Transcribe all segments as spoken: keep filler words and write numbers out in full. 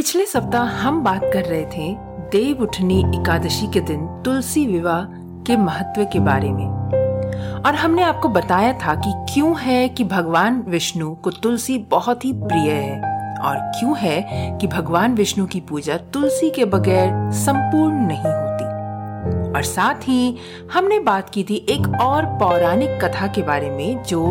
पिछले सप्ताह हम बात कर रहे थे देव उठनी एकादशी के दिन तुलसी विवाह के महत्व के बारे में, और हमने आपको बताया था कि क्यों है कि भगवान विष्णु को तुलसी बहुत ही प्रिय है और क्यों है कि भगवान विष्णु की पूजा तुलसी के बगैर संपूर्ण नहीं होती। और साथ ही हमने बात की थी एक और पौराणिक कथा के बारे में जो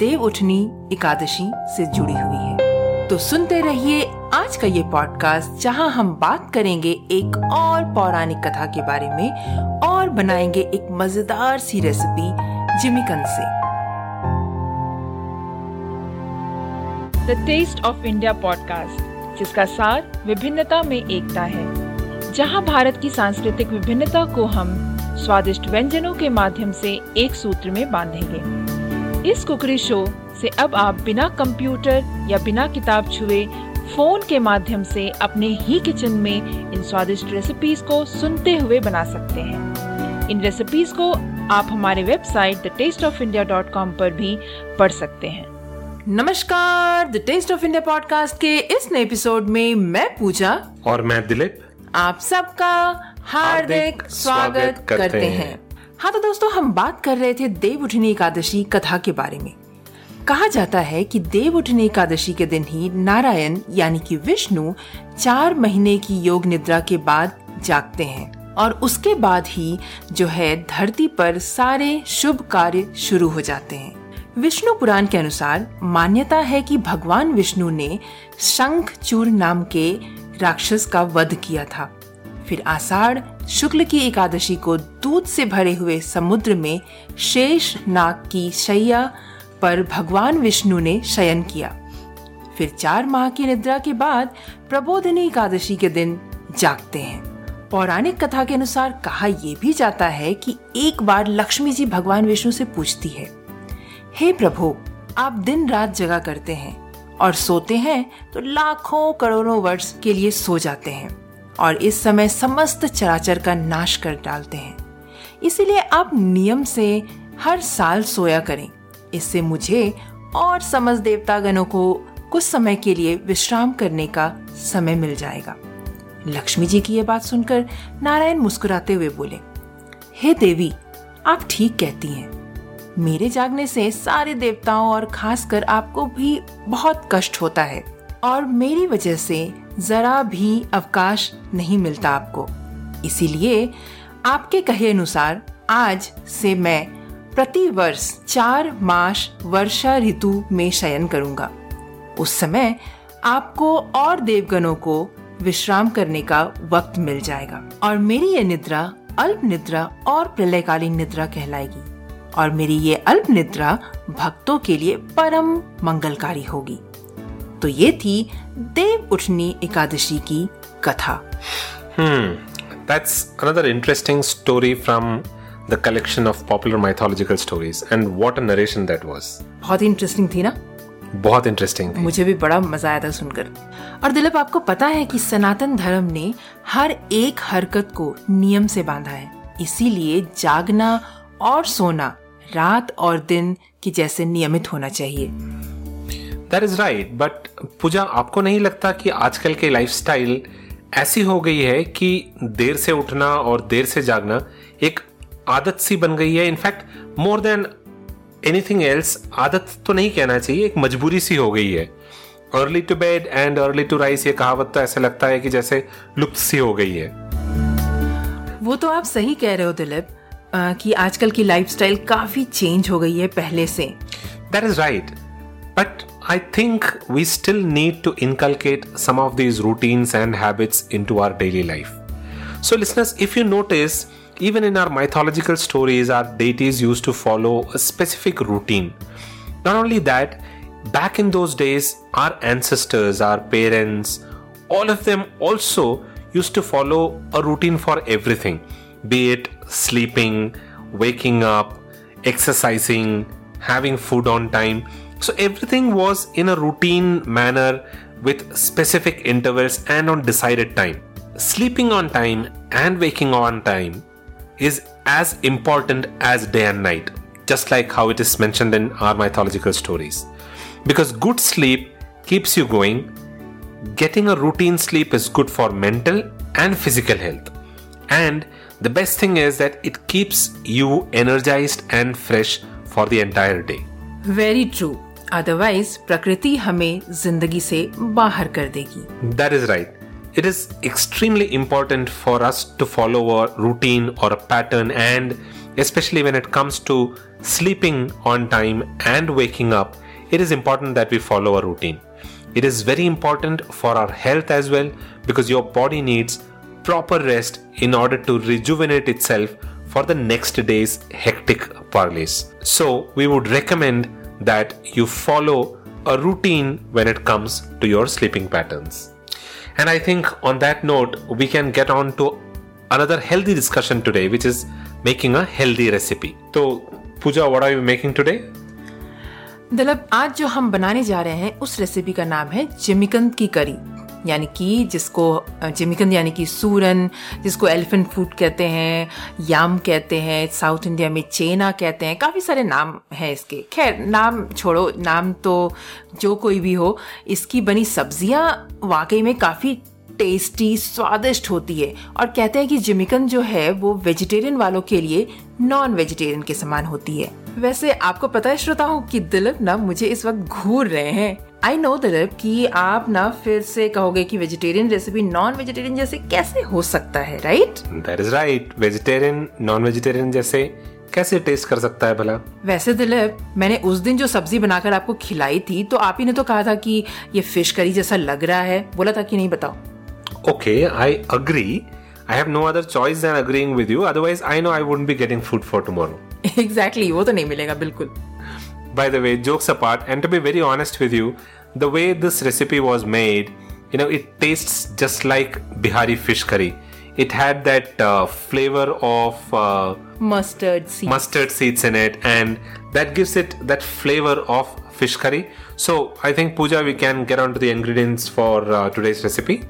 देव उठनी एकादशी से जुड़ी हुई है। तो सुनते रहिए आज का ये पॉडकास्ट, जहां हम बात करेंगे एक और पौराणिक कथा के बारे में और बनाएंगे एक मजेदार सी रेसिपी जिमीकन से। The Taste of India podcast, जिसका सार विभिन्नता में एकता है, जहां भारत की सांस्कृतिक विभिन्नता को हम स्वादिष्ट व्यंजनों के माध्यम से एक सूत्र में बांधेंगे। इस कुकरी शो से अब आप बिना कंप्यूटर या बिना किताब छुए फोन के माध्यम से अपने ही किचन में इन स्वादिष्ट रेसिपीज को सुनते हुए बना सकते हैं। इन रेसिपीज को आप हमारे website the taste of India dot com पर भी पढ़ सकते हैं। नमस्कार, the taste of India podcast के इस नए एपिसोड में मैं पूजा और मैं दिलीप आप सबका हार्दिक स्वागत करते हैं। हाँ तो दोस्तों, हम बात कर रहे थे देव उठनी एकादशी कथा के बारे में। कहा जाता है कि देव उठनी एकादशी के दिन ही नारायण यानी कि विष्णु चार महीने की योग निद्रा के बाद जागते हैं और उसके बाद ही जो है धरती पर सारे शुभ कार्य शुरू हो जाते हैं। विष्णु पुराण के अनुसार मान्यता है कि भगवान विष्णु ने शंखचूर नाम के राक्षस का वध किया था। फिर आषाढ़ शुक्ल की एकादशी को दूध से भरे हुए समुद्र में शेष नाग की शैया पर भगवान विष्णु ने शयन किया। फिर चार माह की निद्रा के बाद प्रबोधनी एकादशी के दिन जागते हैं। पौराणिक कथा के अनुसार कहा यह भी जाता है कि एक बार लक्ष्मी जी भगवान विष्णु से पूछती है, हे प्रभु, आप दिन रात जगा करते हैं और सोते हैं तो लाखों करोड़ों वर्ष के लिए सो जाते हैं और इस समय समस्त चराचर का नाश कर डालते हैं, इसीलिए आप नियम से हर साल सोया करें। इससे मुझे और समस्त देवतागणों को कुछ समय के लिए विश्राम करने का समय मिल जाएगा। लक्ष्मी जी की ये बात सुनकर नारायण मुस्कुराते हुए बोले, हे देवी, आप ठीक कहती हैं। मेरे जागने से सारे देवताओं और खासकर आपको भी बहुत कष्ट होता है और मेरी वजह से जरा भी अवकाश नहीं मिलता आपको। इसीलिए आपके कहे अनुसार आज से मैं प्रति वर्ष चार मास वर्षा ऋतु में शयन करूंगा। उस समय आपको और देवगणों को विश्राम करने का वक्त मिल जाएगा और मेरी ये निद्रा अल्प निद्रा और प्रलयकालीन निद्रा कहलाएगी और मेरी ये अल्प निद्रा भक्तों के लिए परम मंगलकारी होगी। तो ये थी देव उठनी एकादशी की कथा। Hmm, that's another interesting story from the collection of popular mythological stories, and what a narration that was. बहुत इंटरेस्टिंग थी ना? बहुत इंटरेस्टिंग थी। मुझे भी बड़ा मजा आया था सुनकर। और दिलीप, आपको पता है कि सनातन धर्म ने हर एक हरकत को नियम से बांधा है, इसीलिए जागना और सोना रात और दिन की जैसे नियमित होना चाहिए। That is right, but पूजा, आपको नहीं लगता कि आजकल के लाइफस्टाइल ऐसी हो गई है कि देर से उठना और देर से जागना एक आदत सी बन गई है? In fact more than anything else, आदत तो नहीं कहना चाहिए, एक मजबूरी सी हो गई है। Early to bed and early to rise, ये कहावत तो ऐसा लगता है कि जैसे लुप्त सी हो गई है। वो तो आप सही कह रहे हो दिलीप कि आजकल की लाइफस्टाइल काफी चेंज हो गई है पहले से। That is right, but I think we still need to inculcate some of these routines and habits into our daily life. So listeners, if you notice, even in our mythological stories, our deities used to follow a specific routine. Not only that, back in those days, our ancestors, our parents, all of them also used to follow a routine for everything. Be it sleeping, waking up, exercising, having food on time. So everything was in a routine manner with specific intervals and on decided time. Sleeping on time and waking on time is as important as day and night, just like how it is mentioned in our mythological stories. Because good sleep keeps you going, Getting a routine sleep is good for mental and physical health. And the best thing is that it keeps you energized and fresh for the entire day. Very true. Otherwise, Prakriti हमें जिंदगी से बाहर कर देगी. That is right. It is extremely important for us to follow a routine or a pattern, and especially when it comes to sleeping on time and waking up, it is important that we follow a routine. It is very important for our health as well, because your body needs proper rest in order to rejuvenate itself for the next day's hectic parlays. So we would recommend that you follow a routine when it comes to your sleeping patterns. And I think on that note, we can get on to another healthy discussion today, which is making a healthy recipe. So, Pooja, what are you making today? दलब आज जो हम बनाने जा रहे हैं उस recipe का नाम है जिमीकंद की करी, यानी कि जिसको जिमीकंद यानी कि सूरन, जिसको एलिफेंट फूड कहते हैं, याम कहते हैं, साउथ इंडिया में चेना कहते हैं, काफ़ी सारे नाम हैं इसके. खैर नाम छोड़ो, नाम तो जो कोई भी हो, इसकी बनी सब्जियां वाकई में काफ़ी टेस्टी स्वादिष्ट होती है. और कहते हैं कि जिमीकंद जो है वो वेजिटेरियन वालों के लिए नॉन वेजिटेरियन के समान होती है. वैसे आपको पता है श्रोताओं कि दिलीप ना मुझे इस वक्त घूर रहे हैं. आई नो दिलीप कि आप ना फिर से कहोगे कि वेजिटेरियन रेसिपी नॉन वेजिटेरियन जैसे कैसे हो सकता है, right? That is right. Vegetarian non vegetarian जैसे कैसे टेस्ट कर सकता है भला? वैसे दिलीप, मैंने उस दिन जो सब्जी बनाकर आपको खिलाई थी तो आप ही ने तो कहा था कि ये फिश करी जैसा लग रहा है, बोला था कि नहीं, बताओ. Okay, I agree. I have no other choice than agreeing with you. Otherwise, I know I wouldn't be getting food for tomorrow. Exactly, वो तो नहीं मिलेगा बिल्कुल. By the way, jokes apart, and to be very honest with you, the way this recipe was made, you know, it tastes just like Bihari fish curry. It had that uh, flavor of uh, mustard seeds. mustard seeds in it, and that gives it that flavor of fish curry. So, I think, Pooja, we can get on to the ingredients for uh, today's recipe.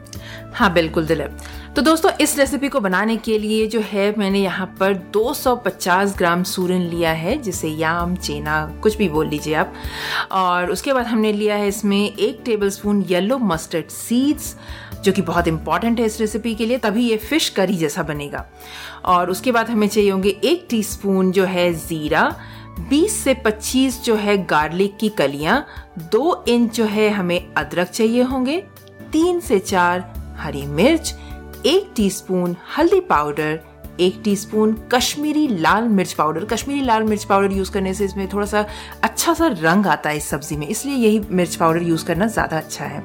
हाँ बिल्कुल दिलीप. तो दोस्तों, इस recipe को बनाने के लिए जो है मैंने यहाँ पर दो सौ पचास ग्राम सूरन लिया है, जिसे याम, चेना, कुछ भी बोल लीजिए आप. और उसके बाद हमने लिया है इसमें एक टेबलस्पून येलो मस्टर्ड सीड्स, जो कि बहुत इंपॉर्टेंट है इस रेसिपी के लिए, तभी ये फिश करी जैसा बनेगा. और उसके बाद हमें चाहिए होंगे एक टीस्पून जो है ज़ीरा, बीस से पच्चीस जो है गार्लिक की कलियाँ, दो इंच जो है हमें अदरक चाहिए होंगे, तीन से चार हरी मिर्च, एक टीस्पून हल्दी पाउडर, एक टीस्पून कश्मीरी लाल मिर्च पाउडर. कश्मीरी लाल मिर्च पाउडर यूज़ करने से इसमें थोड़ा सा अच्छा सा रंग आता है इस सब्ज़ी में, इसलिए यही मिर्च पाउडर यूज़ करना ज़्यादा अच्छा है.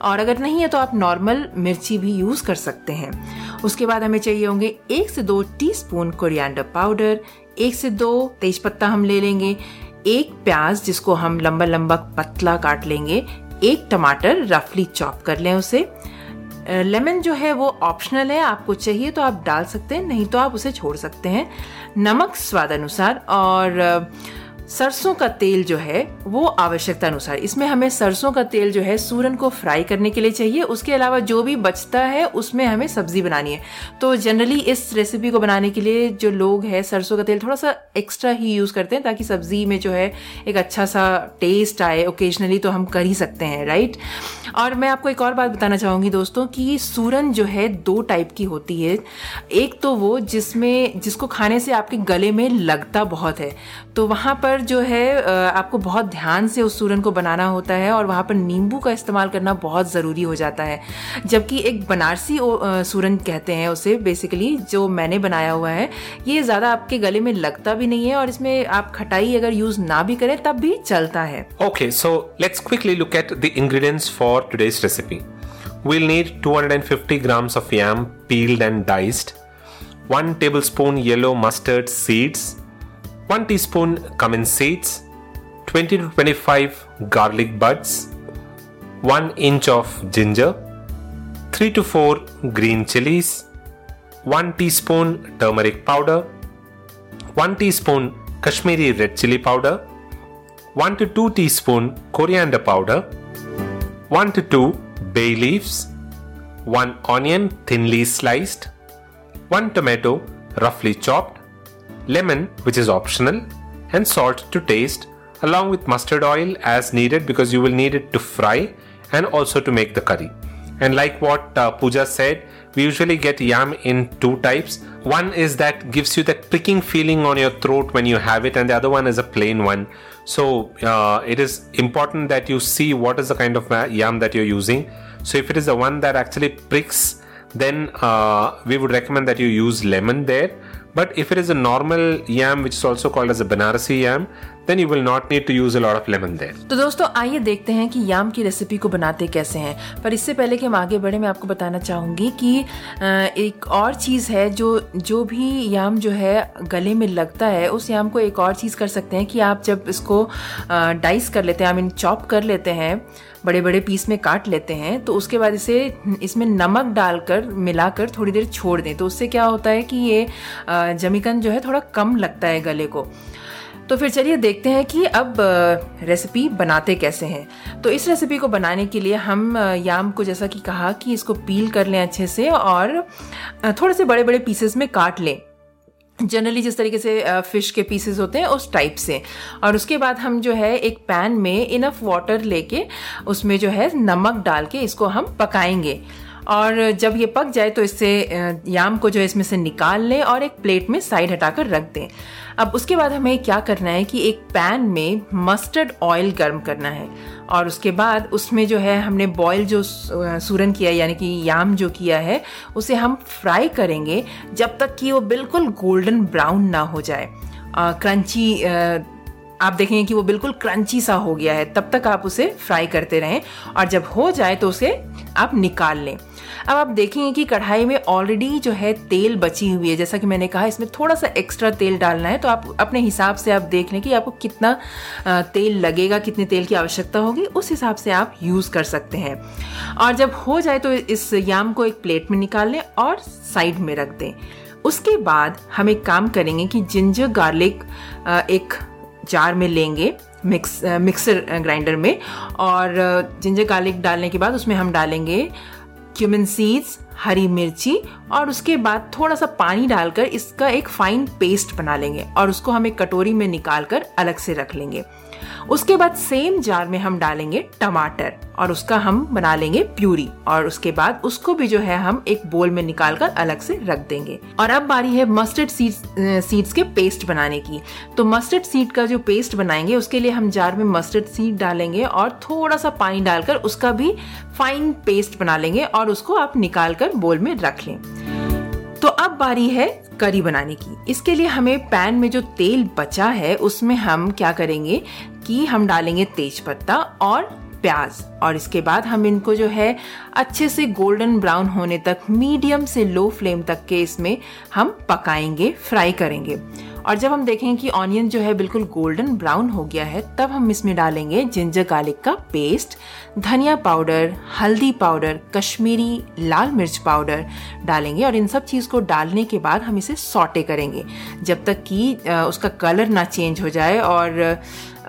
और अगर नहीं है तो आप नॉर्मल मिर्ची भी यूज़ कर सकते हैं. उसके बाद हमें चाहिए होंगे एक से दो टीस्पून कोरिएंडर पाउडर, एक से दो तेजपत्ता हम ले लेंगे, एक प्याज जिसको हम लंबा लंबा पतला काट लेंगे, एक टमाटर रफली चॉप कर लें उसे. लेमन जो है वो ऑप्शनल है, आपको चाहिए तो आप डाल सकते हैं, नहीं तो आप उसे छोड़ सकते हैं. नमक स्वाद अनुसार, और सरसों का तेल जो है वो आवश्यकता अनुसार. इसमें हमें सरसों का तेल जो है सूरन को फ्राई करने के लिए चाहिए. उसके अलावा जो भी बचता है उसमें हमें सब्जी बनानी है. तो जनरली इस रेसिपी को बनाने के लिए जो लोग हैं सरसों का तेल थोड़ा सा एक्स्ट्रा ही यूज़ करते हैं, ताकि सब्जी में जो है एक अच्छा सा टेस्ट आए. ओकेजनली तो हम कर ही सकते हैं, राइट? और मैं आपको एक और बात बताना चाहूँगी दोस्तों कि सूरन जो है दो टाइप की होती है. एक तो वो जिसमें जिसको खाने से आपके गले में लगता बहुत है, तो वहाँ पर जो है आपको बहुत ध्यान से उस सूरन को बनाना होता है और वहाँ पर नींबू का इस्तेमाल करना बहुत ज़रूरी हो जाता है. जबकि एक बनारसी सूरन कहते हैं उसे, बेसिकली जो मैंने बनाया हुआ है, ये ज़्यादा आपके गले में लगता भी नहीं है और इसमें आप खटाई अगर यूज़ ना भी करें तब भी चलता है. Okay, so let's quickly look at the ingredients for today's recipe. We'll need two hundred fifty grams of yam peeled and diced, one tablespoon yellow mustard seeds, one teaspoon cumin seeds, twenty to twenty-five garlic buds, one inch of ginger, three to four green chilies, one teaspoon turmeric powder, one teaspoon Kashmiri red chili powder, one to two teaspoon coriander powder, one to two bay leaves, one onion thinly sliced, one tomato roughly chopped, lemon, which is optional, and salt to taste, along with mustard oil as needed, because you will need it to fry, and also to make the curry. And like what uh, Pooja said, we usually get yam in two types. One is that gives you that pricking feeling on your throat when you have it, and the other one is a plain one. So uh, it is important that you see what is the kind of yam that you're using. So if it is the one that actually pricks, then uh, we would recommend that you use lemon there. But if it is a normal yam, which is also called as a Banarasi yam, then you will not need to use a lot of lemon there. तो दोस्तों आइए देखते हैं कि याम की recipe को बनाते कैसे हैं। पर इससे पहले कि हम आगे बढ़े, मैं आपको बताना चाहूँगी कि एक और चीज़ है, जो जो भी याम जो है गले में लगता है, उस याम को एक और चीज़ कर सकते हैं कि आप जब इसको डाइस कर लेते हैं, आई मीन चॉप कर लेते हैं, बड़े बड़े पीस में काट लेते हैं, तो उसके बाद इसे इसमें नमक डालकर मिलाकर थोड़ी देर छोड़ दें, तो उससे क्या होता है कि ये जमीकन जो है थोड़ा कम लगता है गले को। तो फिर चलिए देखते हैं कि अब रेसिपी बनाते कैसे हैं। तो इस रेसिपी को बनाने के लिए हम याम को, जैसा कि कहा, कि इसको पील कर लें अच्छे से और थोड़े से बड़े बड़े पीसेस में काट लें, जनरली जिस तरीके से फ़िश के पीसेस होते हैं उस टाइप से। और उसके बाद हम जो है एक पैन में इनफ वाटर लेके उसमें जो है नमक डाल के इसको हम पकाएंगे, और जब ये पक जाए तो इससे याम को जो है इसमें से निकाल लें और एक प्लेट में साइड हटाकर रख दें। अब उसके बाद हमें क्या करना है कि एक पैन में मस्टर्ड ऑयल गर्म करना है, और उसके बाद उसमें जो है हमने बॉयल जो सूरन किया है, यानी कि याम जो किया है, उसे हम फ्राई करेंगे जब तक कि वो बिल्कुल गोल्डन ब्राउन ना हो जाए, क्रंची, आप देखेंगे कि वो बिल्कुल क्रंची सा हो गया है, तब तक आप उसे फ्राई करते रहें, और जब हो जाए तो उसे आप निकाल लें। अब आप देखेंगे कि कढ़ाई में ऑलरेडी जो है तेल बची हुई है, जैसा कि मैंने कहा इसमें थोड़ा सा एक्स्ट्रा तेल डालना है, तो आप अपने हिसाब से आप देख लें कि आपको कितना तेल लगेगा, कितने तेल की आवश्यकता होगी, उस हिसाब से आप यूज़ कर सकते हैं। और जब हो जाए तो इस याम को एक प्लेट में निकाल लें और साइड में रख दें। उसके बाद हम एक काम करेंगे कि जिंजर गार्लिक एक जार में लेंगे, मिक्स मिक्सर ग्राइंडर में, और जिंजर गार्लिक डालने के बाद उसमें हम डालेंगे क्यूमिन सीड्स, हरी मिर्ची, और उसके बाद थोड़ा सा पानी डालकर इसका एक फाइन पेस्ट बना लेंगे, और उसको हम एक कटोरी में निकाल कर अलग से रख लेंगे। उसके बाद सेम जार में हम डालेंगे टमाटर, और उसका हम बना लेंगे प्यूरी, और उसके बाद उसको भी जो है हम एक बोल में निकाल कर अलग से रख देंगे। और अब बारी है मस्टर्ड सीड्स सीड्स के पेस्ट बनाने की। तो मस्टर्ड सीड का जो पेस्ट बनाएंगे, उसके लिए हम जार में मस्टर्ड सीड डालेंगे और थोड़ा सा पानी डालकर उसका भी फाइन पेस्ट बना लेंगे, और उसको आप निकाल कर बोल में रख लें। तो अब बारी है करी बनाने की। इसके लिए हमें पैन में जो तेल बचा है उसमें हम क्या करेंगे कि हम डालेंगे तेज पत्ता और प्याज, और इसके बाद हम इनको जो है अच्छे से गोल्डन ब्राउन होने तक, मीडियम से लो फ्लेम तक के इसमें हम पकाएंगे, फ्राई करेंगे। और जब हम देखेंगे कि ऑनियन जो है बिल्कुल गोल्डन ब्राउन हो गया है, तब हम इसमें डालेंगे जिंजर गार्लिक का पेस्ट, धनिया पाउडर, हल्दी पाउडर, कश्मीरी लाल मिर्च पाउडर डालेंगे, और इन सब चीज़ को डालने के बाद हम इसे सॉटे करेंगे जब तक कि उसका कलर ना चेंज हो जाए और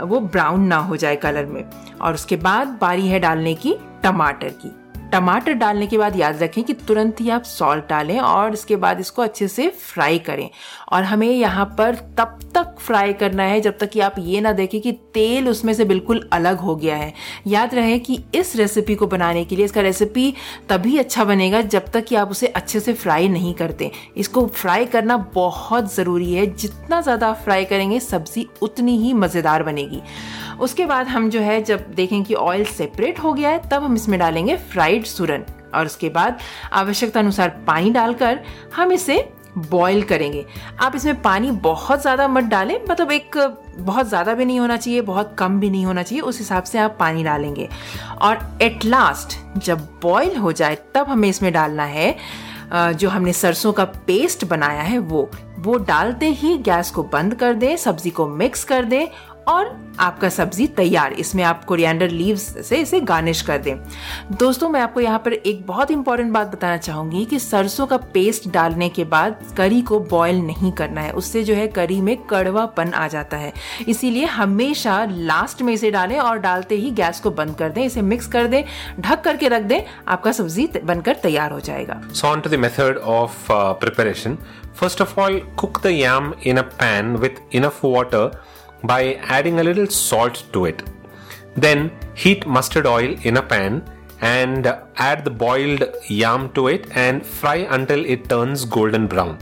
वो ब्राउन ना हो जाए कलर में। और उसके बाद बारी है डालने की टमाटर की। टमाटर डालने के बाद याद रखें कि तुरंत ही आप सॉल्ट डालें, और इसके बाद इसको अच्छे से फ्राई करें। और हमें यहाँ पर तब तक फ्राई करना है जब तक कि आप ये ना देखें कि तेल उसमें से बिल्कुल अलग हो गया है। याद रहे कि इस रेसिपी को बनाने के लिए, इसका रेसिपी तभी अच्छा बनेगा जब तक कि आप उसे अच्छे से फ्राई नहीं करते। इसको फ्राई करना बहुत ज़रूरी है, जितना ज़्यादा आप फ्राई करेंगे सब्ज़ी उतनी ही मज़ेदार बनेगी। उसके बाद हम जो है जब देखें कि ऑयल सेपरेट हो गया है, तब हम इसमें डालेंगे फ्राइड सूरन, और उसके बाद आवश्यकता अनुसार पानी डालकर हम इसे बॉईल करेंगे। आप इसमें पानी बहुत ज़्यादा मत डालें, मतलब एक बहुत ज़्यादा भी नहीं होना चाहिए, बहुत कम भी नहीं होना चाहिए, उस हिसाब से आप पानी डालेंगे। और एट लास्ट जब बॉईल हो जाए तब हमें इसमें डालना है जो हमने सरसों का पेस्ट बनाया है, वो वो डालते ही गैस को बंद कर दें, सब्जी को मिक्स कर दें, और आपका सब्जी तैयार। इसमें आप कोरिएंडर लीव्स से इसे गार्निश कर दें। दोस्तों मैं आपको यहाँ पर एक बहुत इंपॉर्टेंट बात बताना चाहूँगी कि सरसों का पेस्ट डालने के बाद करी को बॉयल नहीं करना है, उससे जो है करी में कड़वापन आ जाता है, इसीलिए हमेशा लास्ट में इसे डालें, और डालते ही गैस को बंद कर दें, इसे मिक्स कर दें, ढक करके रख दें, आपका सब्जी बनकर तैयार हो जाएगा। So on to the method of preparation. First of all, cook the yam in a pan with enough water by adding a little salt to it. Then heat mustard oil in a pan and add the boiled yam to it and fry until it turns golden brown.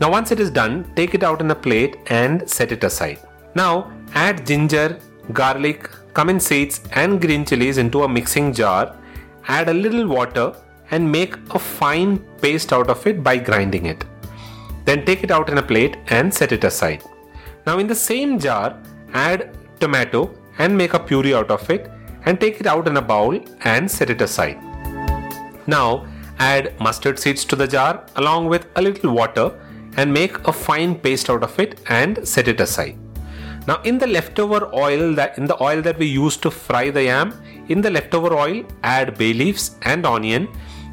Now once it is done, take it out in a plate and set it aside. Now add ginger, garlic, cumin seeds and green chilies into a mixing jar, add a little water and make a fine paste out of it by grinding it. Then take it out in a plate and set it aside. Now in the same jar, add tomato and make a puree out of it and take it out in a bowl and set it aside. Now add mustard seeds to the jar along with a little water and make a fine paste out of it and set it aside. Now in the leftover oil that in the oil that we used to fry the yam, in the leftover oil add bay leaves and onion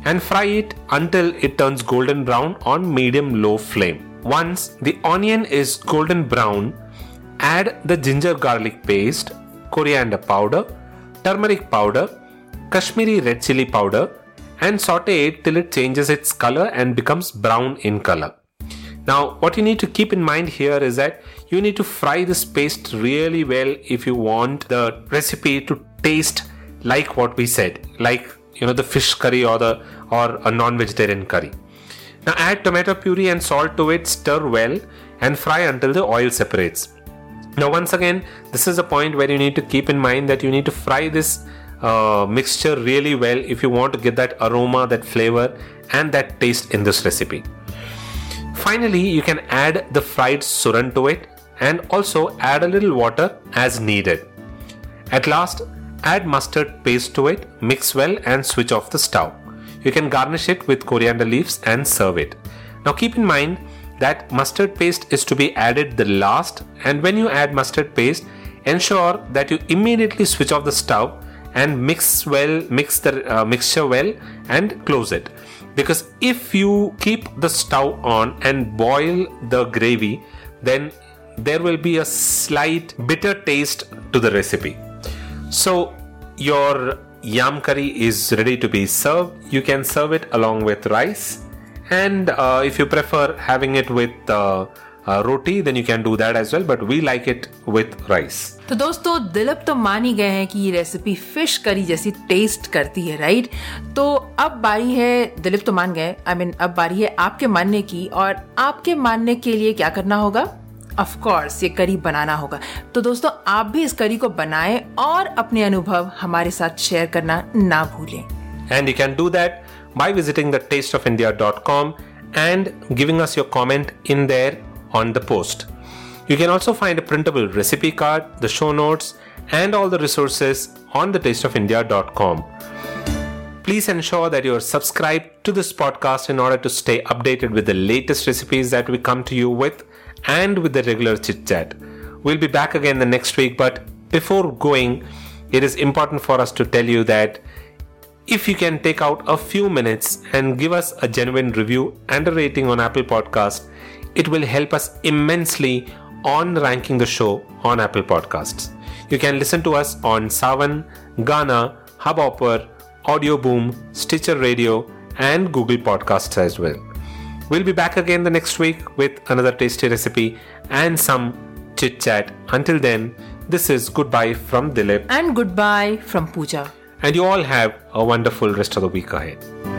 and fry it until it turns golden brown on medium low flame. Once the onion is golden brown, add the ginger garlic paste, coriander powder, turmeric powder, Kashmiri red chili powder and saute it till it changes its color and becomes brown in color. Now what you need to keep in mind here is that you need to fry this paste really well if you want the recipe to taste like what we said, like you know the fish curry or the or a non-vegetarian curry. Now add tomato puree and salt to it, stir well and fry until the oil separates. Now once again, this is a point where you need to keep in mind that you need to fry this uh, mixture really well if you want to get that aroma, that flavor and that taste in this recipe. Finally, you can add the fried suran to it and also add a little water as needed. At last, add mustard paste to it, mix well and switch off the stove. You can garnish it with coriander leaves and serve it. Now keep in mind that mustard paste is to be added the last, and when you add mustard paste, ensure that you immediately switch off the stove and mix well, mix the uh, mixture well and close it. Because if you keep the stove on and boil the gravy, then there will be a slight bitter taste to the recipe. So your yam curry is ready to be served. You can serve it along with rice. And uh, if you prefer having it with uh, Uh, roti, then you can do that as well, but we like it with rice. तो दोस्तों, दिलीप तो मान ही गए हैं कि ये recipe fish curry जैसी test करती है, राइट? तो अब बारी है, दिलीप तो मान गए, आई मीन अब बारी है आपके मानने की, और आपके मानने के लिए क्या करना होगा? ऑफ कोर्स ये करी बनाना होगा. तो दोस्तों, आप भी इस करी को बनाएं और अपने अनुभव हमारे साथ शेयर करना ना भूलें. And you can do that by visiting the taste of india dot com and giving us your comment in there on the post. You can also find a printable recipe card, the show notes, and all the resources on the taste of india dot com. Please ensure that you are subscribed to this podcast in order to stay updated with the latest recipes that we come to you with and with the regular chit chat. We'll be back again the next week, but before going, it is important for us to tell you that if you can take out a few minutes and give us a genuine review and a rating on Apple Podcasts, it will help us immensely on ranking the show on Apple Podcasts. You can listen to us on Savan, Gaana, Hubhopper, Audio Boom, Stitcher Radio, and Google Podcasts as well. We'll be back again the next week with another tasty recipe and some chit chat. Until then, this is goodbye from Dilip and goodbye from Pooja. And you all have a wonderful rest of the week ahead.